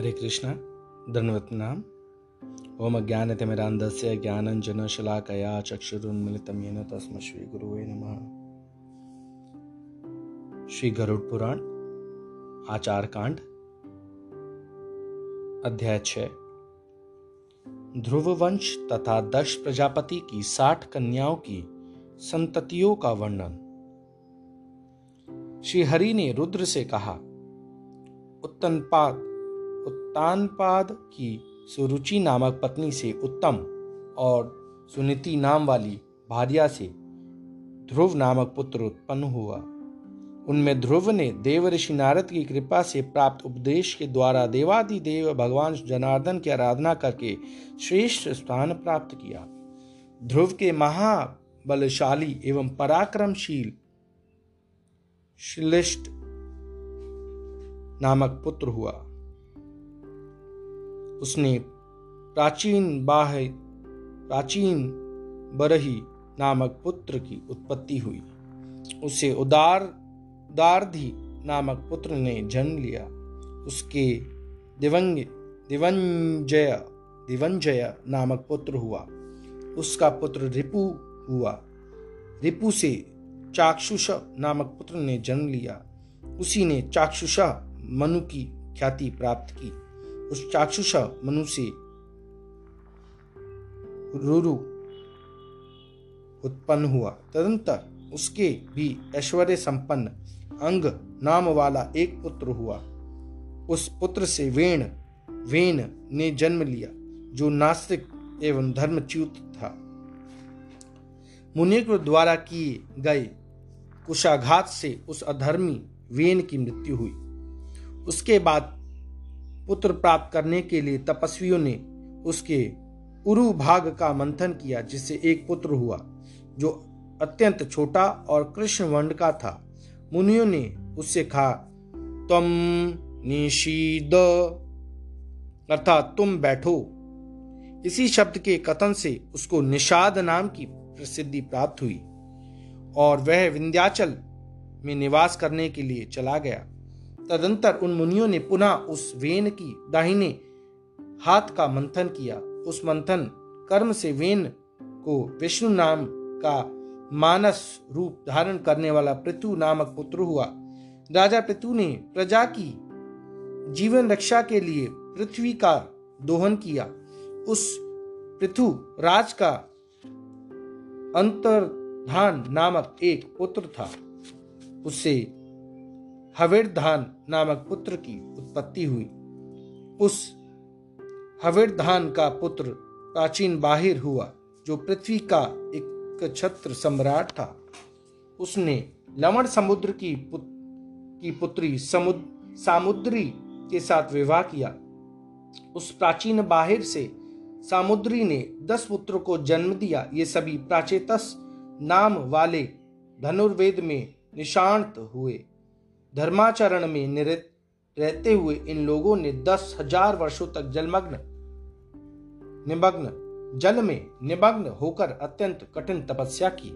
हरे कृष्ण धन्वत नाम ओम अज्ञानतिमिरान्धस्य ज्ञानञ्जन शलाकया चक्षुरुन्मिलितं येन तस्मै श्री गुरुवे नमः। श्री गरुड़ पुराण आचार कांड अध्याय 6। ध्रुव वंश तथा दक्ष प्रजापति की 60 कन्याओं की संततियों का वर्णन। श्री हरि ने रुद्र से कहा, उत्तानपाद की सुरुचि नामक पत्नी से उत्तम और सुनीति नाम वाली भार्या से ध्रुव नामक पुत्र उत्पन्न हुआ। उनमें ध्रुव ने देव ऋषि नारद की कृपा से प्राप्त उपदेश के द्वारा देवादिदेव भगवान जनार्दन की आराधना करके श्रेष्ठ स्थान प्राप्त किया। ध्रुव के महाबलशाली एवं पराक्रमशील श्लिष्ट नामक पुत्र हुआ। उसने प्राचीन बाहिर नामक पुत्र की उत्पत्ति हुई। उसे उदारधि नामक पुत्र ने जन्म लिया। उसके दिवंजय नामक पुत्र हुआ। उसका पुत्र रिपु हुआ। रिपु से चाक्षुष नामक पुत्र ने जन्म लिया। उसी ने चाक्षुष मनु की ख्याति प्राप्त की। उस चाक्षुष मनु से रुरु उत्पन्न हुआ। तदंतर उसके भी ऐश्वर्य संपन्न अंग नाम वाला एक पुत्र हुआ। उस पुत्र से वेन ने जन्म लिया, जो नास्तिक एवं धर्मच्युत था। मुनियों द्वारा किए गए कुशाघात से उस अधर्मी वेन की मृत्यु हुई। उसके बाद पुत्र प्राप्त करने के लिए तपस्वियों ने उसके उरु भाग का मंथन किया, जिससे एक पुत्र हुआ जो अत्यंत छोटा और कृष्ण वर्ण का था। मुनियों ने उससे कहा, तम निशीद अर्थात तुम बैठो। इसी शब्द के कथन से उसको निषाद नाम की प्रसिद्धि प्राप्त हुई और वह विंध्याचल में निवास करने के लिए चला गया। तदंतर उन मुनियों ने पुनः उस वेन की दाहिने हाथ का मंथन किया। उस मंथन कर्म से वेन को विष्णु नाम का मानस रूप धारण करने वाला पृथु नामक पुत्र हुआ। राजा पृथु ने प्रजा की जीवन रक्षा के लिए पृथ्वी का दोहन किया। उस पृथु राज का अंतर्धान नामक एक पुत्र था। उससे हविरधान नामक पुत्र की उत्पत्ति हुई। उस हविरधान का पुत्र प्राचीन बाहिर हुआ, जो पृथ्वी का एक छत्र सम्राट था। उसने लवण समुद्र की पुत्री सामुद्री के साथ विवाह किया। उस प्राचीन बाहिर से सामुद्री ने 10 पुत्रों को जन्म दिया। ये सभी प्राचेतस नाम वाले धनुर्वेद में निशांत हुए। धर्माचरण में निरत रहते हुए इन लोगों ने 10,000 वर्षों तक जल में निमग्न होकर अत्यंत कठिन तपस्या की।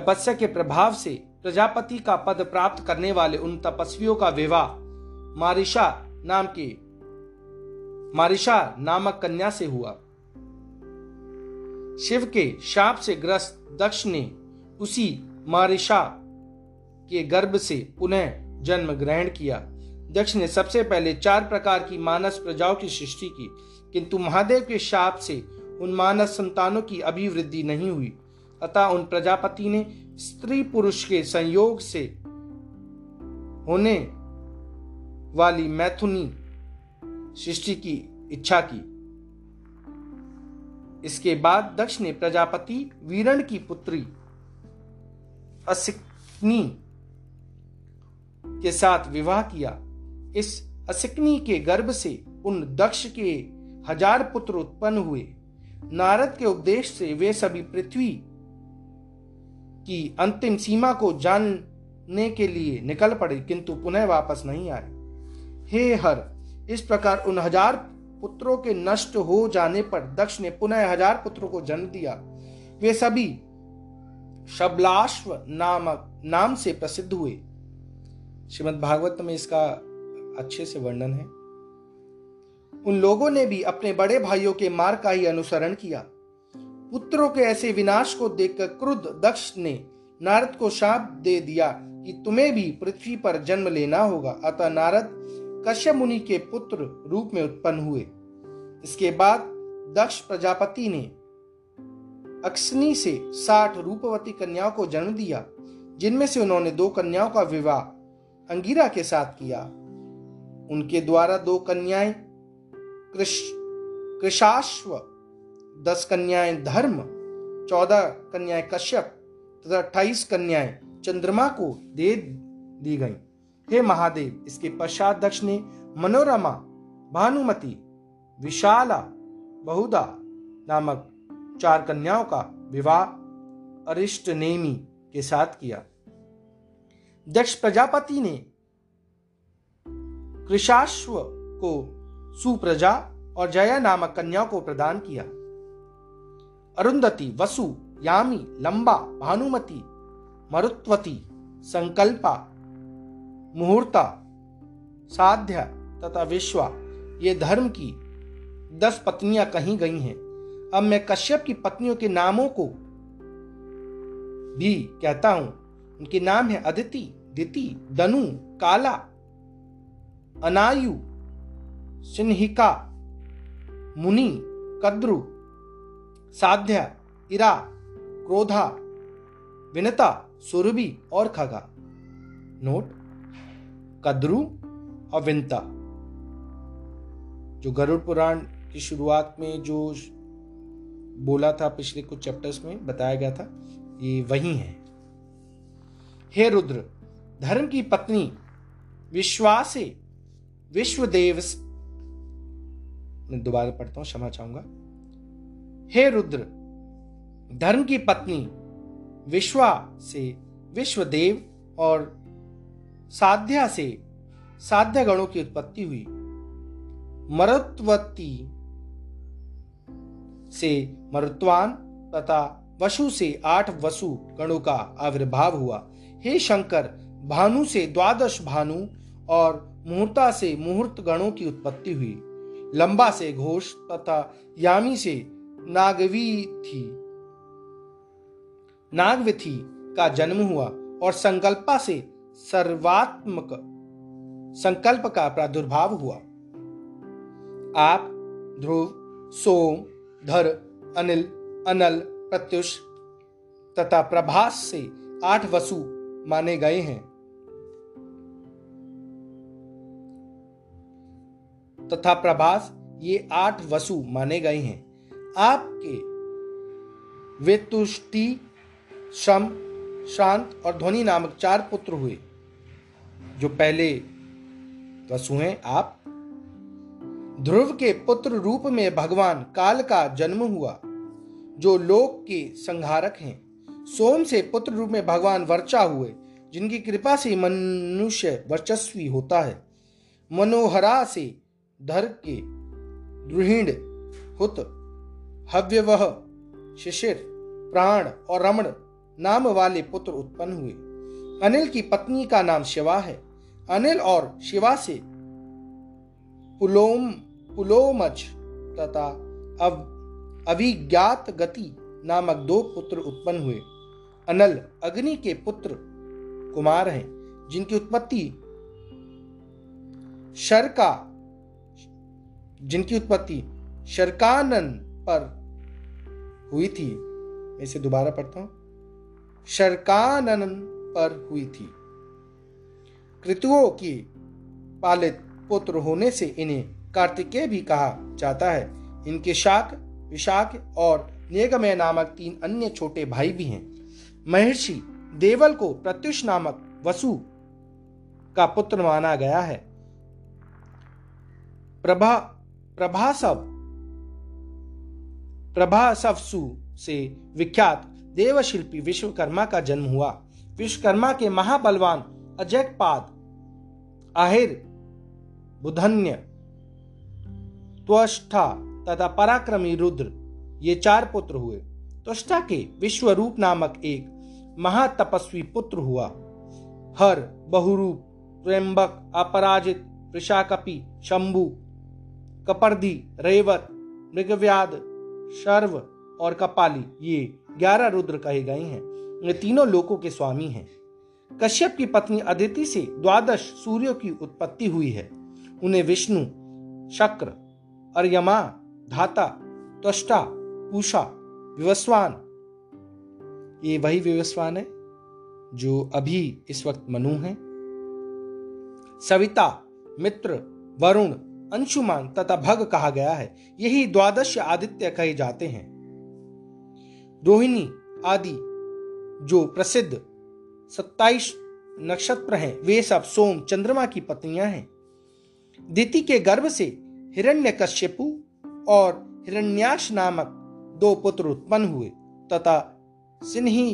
तपस्या के प्रभाव से प्रजापति का पद प्राप्त करने वाले उन तपस्वियों का विवाह मारिशा नामक कन्या से हुआ। शिव के शाप से ग्रस्त दक्ष ने उसी मारिशा के गर्भ से पुनः जन्म ग्रहण किया। दक्ष ने सबसे पहले 4 प्रकार की मानस प्रजाओं की सृष्टि की, किंतु महादेव के शाप से उन मानस संतानों की अभिवृद्धि नहीं हुई। अतः उन प्रजापति ने स्त्री पुरुष के संयोग से होने वाली मैथुनी सृष्टि की इच्छा की। इसके बाद दक्ष ने प्रजापति वीरण की पुत्री असिक्नी के साथ विवाह किया। इस असिक्नी के गर्भ से उन दक्ष के 1000 पुत्र उत्पन्न हुए। नारद के उपदेश से वे सभी पृथ्वी की अंतिम सीमा को जानने के लिए निकल पड़े, किंतु पुनः वापस नहीं आए। हे हर, इस प्रकार उन 1000 पुत्रों के नष्ट हो जाने पर दक्ष ने पुनः 1000 पुत्रों को जन्म दिया। वे सभी शबलाश्व नाम से प्रसिद्ध हुए। श्रीमद् भागवत में इसका अच्छे से वर्णन है। उन लोगों ने भी अपने बड़े भाइयों के मार्ग का ही अनुसरण किया। पुत्रों के ऐसे विनाश को देखकर क्रुद्ध दक्ष ने नारद को शाप दे दिया कि तुम्हें भी पृथ्वी पर जन्म लेना होगा। अतः नारद कश्यप मुनि के पुत्र रूप में उत्पन्न हुए। इसके बाद दक्ष प्रजापति ने अक्सनी से 60 रूपवती कन्याओं को जन्म दिया, जिनमें से उन्होंने 2 कन्याओं का विवाह अंगिरा के साथ किया। उनके द्वारा 2 कन्याएं कृशाश्व, 10 कन्याएं धर्म, 14 कन्याएं कश्यप तथा 28 कन्याएं चंद्रमा को दे दी गईं। हे महादेव, इसके पश्चात दक्ष ने मनोरमा, भानुमति, विशाला, बहुदा नामक 4 कन्याओं का विवाह अरिष्टनेमी के साथ किया। दक्ष प्रजापति ने कृशाश्व को सुप्रजा और जया नामक कन्याओं को प्रदान किया। अरुंधति, वसु, यामी, लंबा, भानुमति, मरुत्वती, संकल्पा, मुहूर्ता, साध्या तथा विश्वा, ये धर्म की 10 पत्नियां कही गई हैं। अब मैं कश्यप की पत्नियों के नामों को भी कहता हूं। उनके नाम है अदिति, दिति, दनु, काला, अनायु, सिन्हिका, मुनि, कद्रु, साध्या, इरा, क्रोधा, विनता, सुरभि और खगा। नोट: कद्रु और विनता, जो गरुड़ पुराण की शुरुआत में जो बोला था, पिछले कुछ चैप्टर्स में बताया गया था, ये वही है। हे रुद्र, धर्म की पत्नी विश्वासे विश्वदेव, मैं दोबारा पढ़ता हूं, क्षमा चाहूंगा। हे रुद्र, धर्म की पत्नी विश्वा से विश्वदेव और साध्या से साध्या गणों की उत्पत्ति हुई। मरुत्वती से मरुत्वान तथा वसु से 8 वसु गणों का आविर्भाव हुआ। हे शंकर, भानु से द्वादश भानु और मुहूर्ता से मुहूर्त गणों की उत्पत्ति हुई। लंबा से घोष तथा यामी से नागविथी का जन्म हुआ और संकल्पा से सर्वात्मक संकल्प का प्रादुर्भाव हुआ। आप, ध्रुव, सोम, धर, अनिल, अनल, प्रत्युष तथा प्रभास से 8 वसु माने गए हैं आपके वेतुष्टि, श्रम, शांत और ध्वनि नामक 4 पुत्र हुए। जो पहले वसु हैं, आप, ध्रुव के पुत्र रूप में भगवान काल का जन्म हुआ, जो लोक के संहारक हैं। सोम से पुत्र रूप में भगवान वर्चा हुए, जिनकी कृपा से मनुष्य वर्चस्वी होता है। मनोहरा से धर के द्रुहिण, हुत, हव्यवह, शिशिर, प्राण और रमण नाम वाले पुत्र उत्पन्न हुए। अनिल की पत्नी का नाम शिवा है। अनिल और शिवा से पुलोमज तथा अविज्ञात गति नामक 2 पुत्र उत्पन्न हुए। अनल अग्नि के पुत्र कुमार हैं, जिनकी उत्पत्ति शर्कानन पर हुई थी। मैं इसे दोबारा पढ़ता हूं। शर्कानन पर हुई थी। कृतुओं की पालित पुत्र होने से इन्हें कार्तिकेय भी कहा जाता है। इनके शाक, विशाक और निगमय नामक 3 अन्य छोटे भाई भी हैं। महर्षि देवल को प्रत्युष नामक वसु का पुत्र माना गया है। प्रभासवसु से विख्यात देवशिल्पी विश्वकर्मा का जन्म हुआ। विश्वकर्मा के महाबलवान अजयपाद, आहिर, बुधन्य, त्वष्टा तथा पराक्रमी रुद्र, ये 4 पुत्र हुए। त्वष्टा के विश्वरूप नामक एक महातपस्वी पुत्र हुआ। हर बहुरूप त्र्यंबक, अपराजित, वृषाकपि, शंभु, कपर्दी, रेवत, मृगव्याध, शर्व और कपाली, ये 11 रुद्र कहे गए हैं। ये तीनों लोकों के स्वामी हैं। कश्यप की पत्नी अदिति से 12 सूर्यों की उत्पत्ति हुई है। उन्हें विष्णु, शक्र, अर्यमा, धाता, त्वष्टा, पूषा, विवस्वान, ये वही विवस्वान है जो अभी इस वक्त मनु हैं, सविता, मित्र, वरुण, अंशुमान तथा भग कहा गया है। यही 12 आदित्य कहे जाते हैं। रोहिणी आदि जो प्रसिद्ध 27 नक्षत्र हैं, वे सब सोम चंद्रमा की पत्नियां हैं। दिति के गर्भ से हिरण्यकश्यपु और हिरण्याक्ष नामक 2 पुत्र उत्पन्न हुए तथा सिन्ही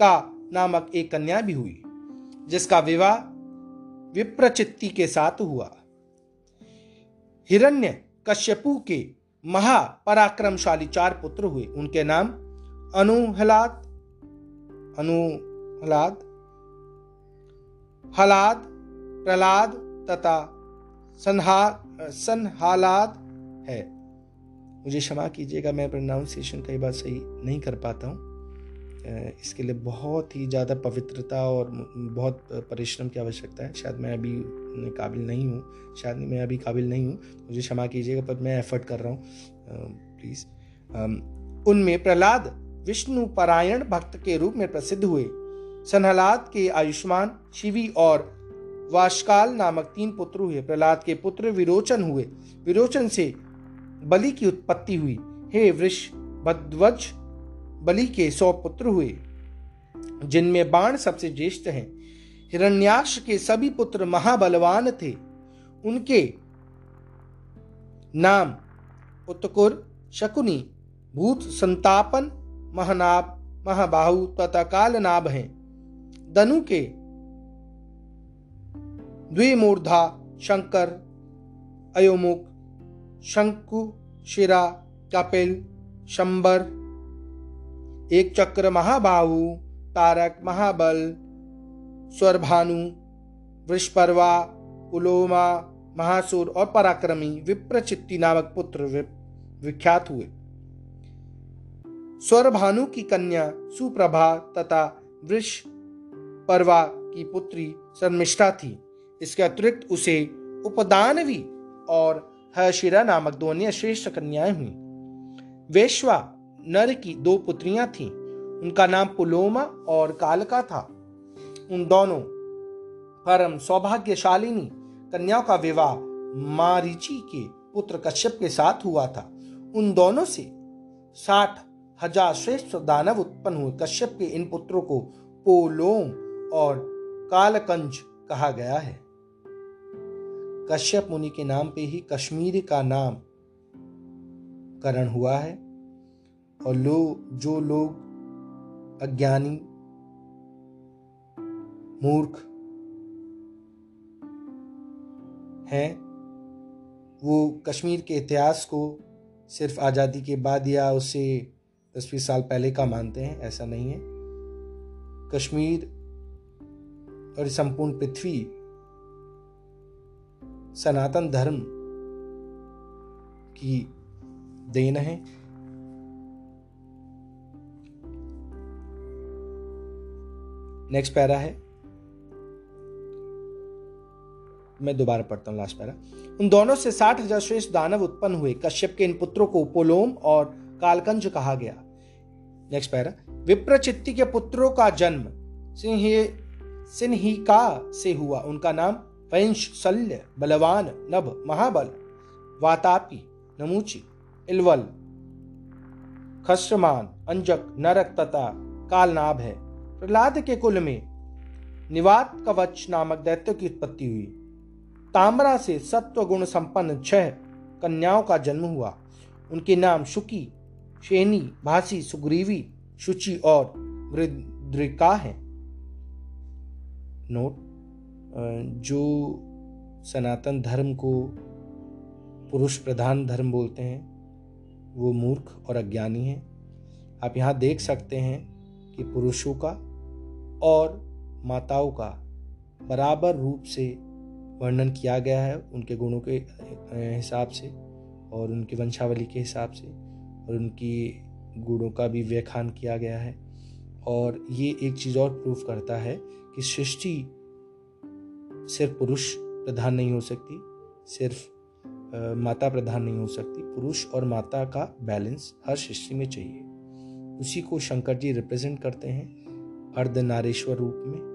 का नामक एक कन्या भी हुई, जिसका विवाह विप्रचित्ति के साथ हुआ। हिरण्यकश्यपु के महापराक्रमशाली 4 पुत्र हुए। उनके नाम अनुहलाद, हलाद, प्रहलाद तथा सनहालाद है। मुझे क्षमा कीजिएगा, मैं प्रोनाउंसिएशन कई बार सही नहीं कर पाता हूँ। इसके लिए बहुत ही ज़्यादा पवित्रता और बहुत परिश्रम की आवश्यकता है। शायद मैं अभी काबिल नहीं हूँ, मुझे क्षमा कीजिएगा, पर मैं एफर्ट कर रहा हूँ, प्लीज़। उनमें प्रहलाद विष्णु परायण भक्त के रूप में प्रसिद्ध हुए। सनहलाद के आयुष्मान, शिवी और वाशकाल नामक 3 पुत्र हुए। प्रहलाद के पुत्र विरोचन हुए। विरोचन से बलि की उत्पत्ति हुई। हे वृषभध्वज, बलि के 100 पुत्र हुए, जिनमें बाण सबसे ज्येष्ठ हैं। हिरण्याक्ष के सभी पुत्र महाबलवान थे। उनके नाम उत्कुर, शकुनी, भूत संतापन, महानाभ, महाबाहु तथा कालनाभ हैं। दनु के द्विमूर्धा, शंकर, अयोमुख, शंकु, शिरा, कपिल, शंबर, एक चक्र, महाबाहु, तारक, महाबल, स्वरभानु, वृषपर्वा, उलोमा, महासुर और पराक्रमी विप्रचित्ति नामक पुत्र विख्यात हुए। स्वरभानु की कन्या सुप्रभा तथा वृषपर्वा की पुत्री शर्मिष्ठा थी। इसके अतिरिक्त उसे उपदानवी और हर्षिरा नामक 2 अन्य श्रेष्ठ कन्याएं हुई। वेश्वा नर की 2 पुत्रियां थीं। उनका नाम पुलोमा और कालका था। उन दोनों परम सौभाग्यशालिनी कन्याओं का विवाह मारिची के पुत्र कश्यप के साथ हुआ था। उन दोनों से 60,000 श्रेष्ठ दानव उत्पन्न हुए। कश्यप के इन पुत्रों को पोलोम और कालकंज कहा गया है। कश्यप मुनि के नाम पे ही कश्मीर का नाम करण हुआ है। और जो लोग अज्ञानी, मूर्ख हैं, वो कश्मीर के इतिहास को सिर्फ आज़ादी के बाद या उससे 10-20 साल पहले का मानते हैं। ऐसा नहीं है। कश्मीर और संपूर्ण पृथ्वी सनातन धर्म की देन है। नेक्स्ट पैरा है, मैं दोबारा पढ़ता हूं लास्ट पैरा। उन दोनों से 60,000 श्रेष्ठ दानव उत्पन्न हुए। कश्यप के इन पुत्रों को पोलोम और कालकंज कहा गया। नेक्स्ट पैरा, विप्रचित्ति के पुत्रों का जन्म सिन्हिका से हुआ। उनका नाम वंश, शल्य, बलवान, नभ, महाबल, वातापी, नमूची, इलवल, खस्रमान, अंजक, नरक तथा कालनाभ है। प्रहलाद के कुल में निवात कवच नामक दैत्य की उत्पत्ति हुई। ताम्रा से सत्व गुण संपन्न 6 कन्याओं का जन्म हुआ। उनके नाम शुकी, शेनी, भासी, सुग्रीवी, शुचि और गृद्रिका हैं। नोट, जो सनातन धर्म को पुरुष प्रधान धर्म बोलते हैं, वो मूर्ख और अज्ञानी हैं। आप यहाँ देख सकते हैं कि पुरुषों का और माताओं का बराबर रूप से वर्णन किया गया है उनके गुणों के हिसाब से और उनकी वंशावली के हिसाब से, और उनकी गुणों का भी व्याख्यान किया गया है। और ये एक चीज़ और प्रूफ करता है कि सृष्टि सिर्फ पुरुष प्रधान नहीं हो सकती, सिर्फ माता प्रधान नहीं हो सकती। पुरुष और माता का बैलेंस हर सृष्टि में चाहिए। उसी को शंकर जी रिप्रेजेंट करते हैं अर्धनारीश्वर रूप में।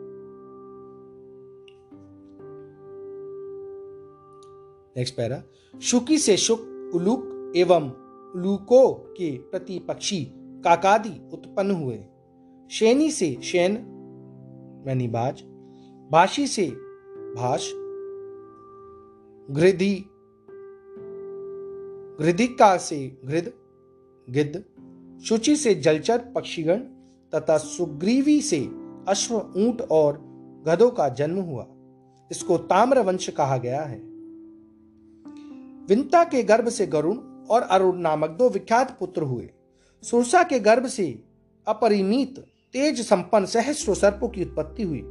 नेक्स्ट पैरा, शुकी से शुक उलूक एवं उलूकों के प्रतिपक्षी काकादि उत्पन्न हुए। शैनी से शैन यानी बाज, भाषी से भाष, गृधि गृधिका से गृध गिद्ध, शुचि से जलचर पक्षीगण तथा सुग्रीवी से अश्व ऊंट और गधों का जन्म हुआ। इसको ताम्रवंश कहा गया है। विनता के गर्भ से गरुण और अरुण नामक दो विख्यात पुत्र हुए। सुरसा के गर्भ से अपरिमित तेज संपन्न सहस्रो सर्पों की उत्पत्ति हुई।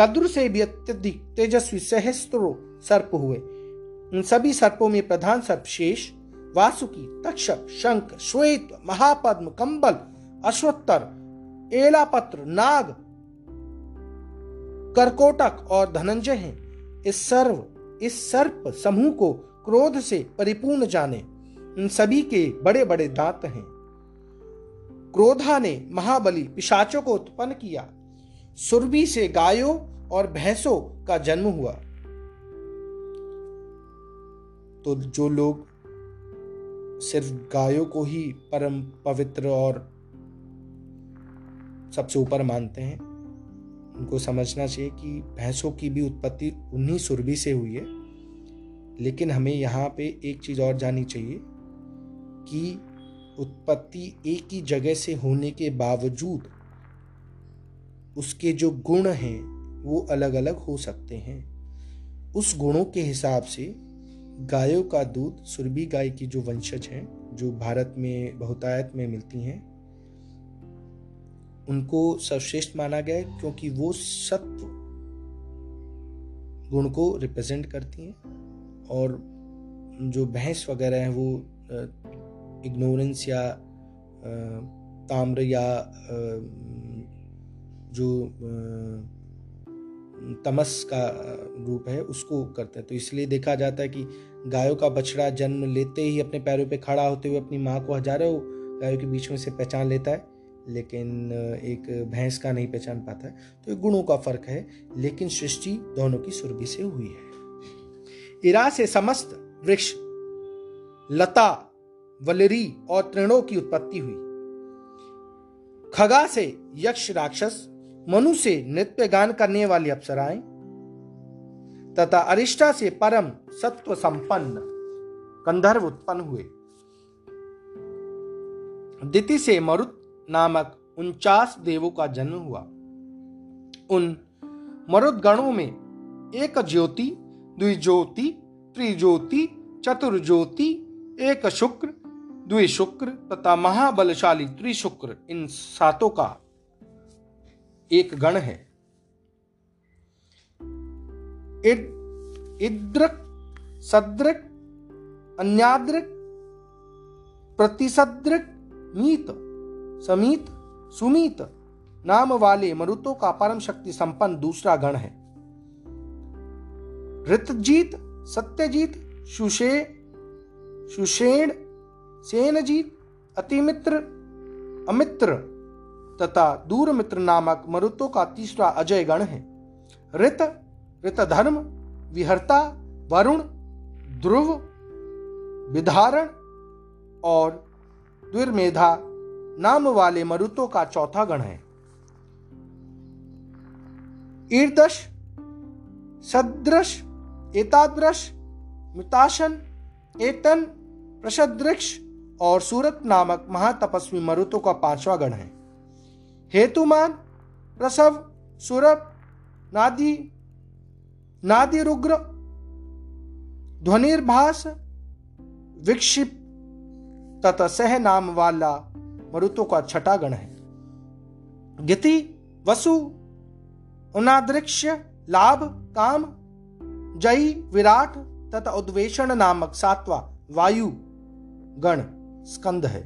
कद्रु से भी अत्यधिक तेजस्वी सहस्रो सर्प हुए। इन सभी सर्पों में प्रधान सर्प शेष, वासुकी, तक्षक, शंख, श्वेत, महापद्म, कंबल, अश्वत्तर, एलापत्र, नाग, करकोटक और धनंजय हैं। इस सर्प समूह को क्रोध से परिपूर्ण जाने। इन सभी के बड़े बड़े दांत हैं। क्रोधा ने महाबली पिशाचों को उत्पन्न किया। सुरभि से गायों और भैंसों का जन्म हुआ। तो जो लोग सिर्फ गायों को ही परम पवित्र और सबसे ऊपर मानते हैं, उनको समझना चाहिए कि भैंसों की भी उत्पत्ति उन्हीं सुरभि से हुई है। लेकिन हमें यहाँ पे एक चीज़ और जाननी चाहिए कि उत्पत्ति एक ही जगह से होने के बावजूद उसके जो गुण हैं वो अलग अलग हो सकते हैं। उस गुणों के हिसाब से गायों का दूध, सुरभि गाय की जो वंशज हैं, जो भारत में बहुतायत में मिलती हैं, उनको सर्वश्रेष्ठ माना गया है क्योंकि वो सत्व गुण को रिप्रेजेंट करती हैं। और जो भैंस वगैरह हैं वो इग्नोरेंस या ताम्र या जो तमस का रूप है उसको करते हैं। तो इसलिए देखा जाता है कि गायों का बछड़ा जन्म लेते ही अपने पैरों पे खड़ा होते हुए अपनी माँ को हजारों गायों के बीच में से पहचान लेता है, लेकिन एक भैंस का नहीं पहचान पाता है। तो एक गुणों का फर्क है, लेकिन सृष्टि दोनों की सुरभि से हुई है। इरा से समस्त वृक्ष, लता, वलरी और तृणों की उत्पत्ति हुई। खगा से यक्ष राक्षस, मनु से नृत्य गान करने वाली अप्सराएं तथा अरिष्टा से परम सत्व संपन्न गंधर्व उत्पन्न हुए। दिति से मरुत नामक 49 देवों का जन्म हुआ। उन मरुत गणों में एक ज्योति, द्विज्योति, त्रिज्योति, चतुर्ज्योति, एक शुक्र, द्विशुक्र तथा महाबलशाली त्रिशुक्र, इन सातों का एक गण है। इद्रक, सद्रक, अन्याद्रक, प्रतिसद्रक, मीत, समीत, सुमीत नाम वाले मरुतों का परम शक्ति संपन्न दूसरा गण है। ऋतजीत, सत्यजीत, सुषेण, सेनजीत, अतिमित्र, अमित्र तथा दूरमित्र नामक मरुतों का तीसरा अजय गण है। ऋत, ऋतधर्म, विहर्ता, वरुण, ध्रुव, विधारण और द्विर्मेधा नाम वाले मरुतों का चौथा गण है। ईर्दश, सदृश, एतादृश, मिताशन, एतन, प्रसदृक्ष और सूरत नामक महातपस्वी मरुतों का पांचवा गण है। हेतुमान, प्रसव, सुरभ, नादि, नादिरुग्र, ध्वनिर्भास, विक्षिप तथा सह नाम वाला मरुतों का छठा गण है। गति, वसु, अनादृक्ष, लाभ, काम, जयी विराट तथा उद्वेषण नामक सातवा वायु गण स्कंद है।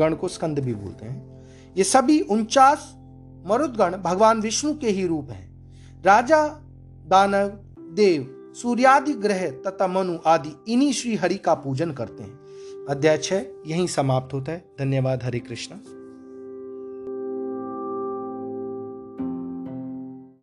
गण को स्कंद भी बोलते हैं। ये सभी 49 मरुदगण भगवान विष्णु के ही रूप हैं। राजा, दानव, देव, सूर्यादि ग्रह तथा मनु आदि इन्हीं श्री हरि का पूजन करते हैं। अध्याय 6 यहीं समाप्त होता है। धन्यवाद। हरे कृष्ण।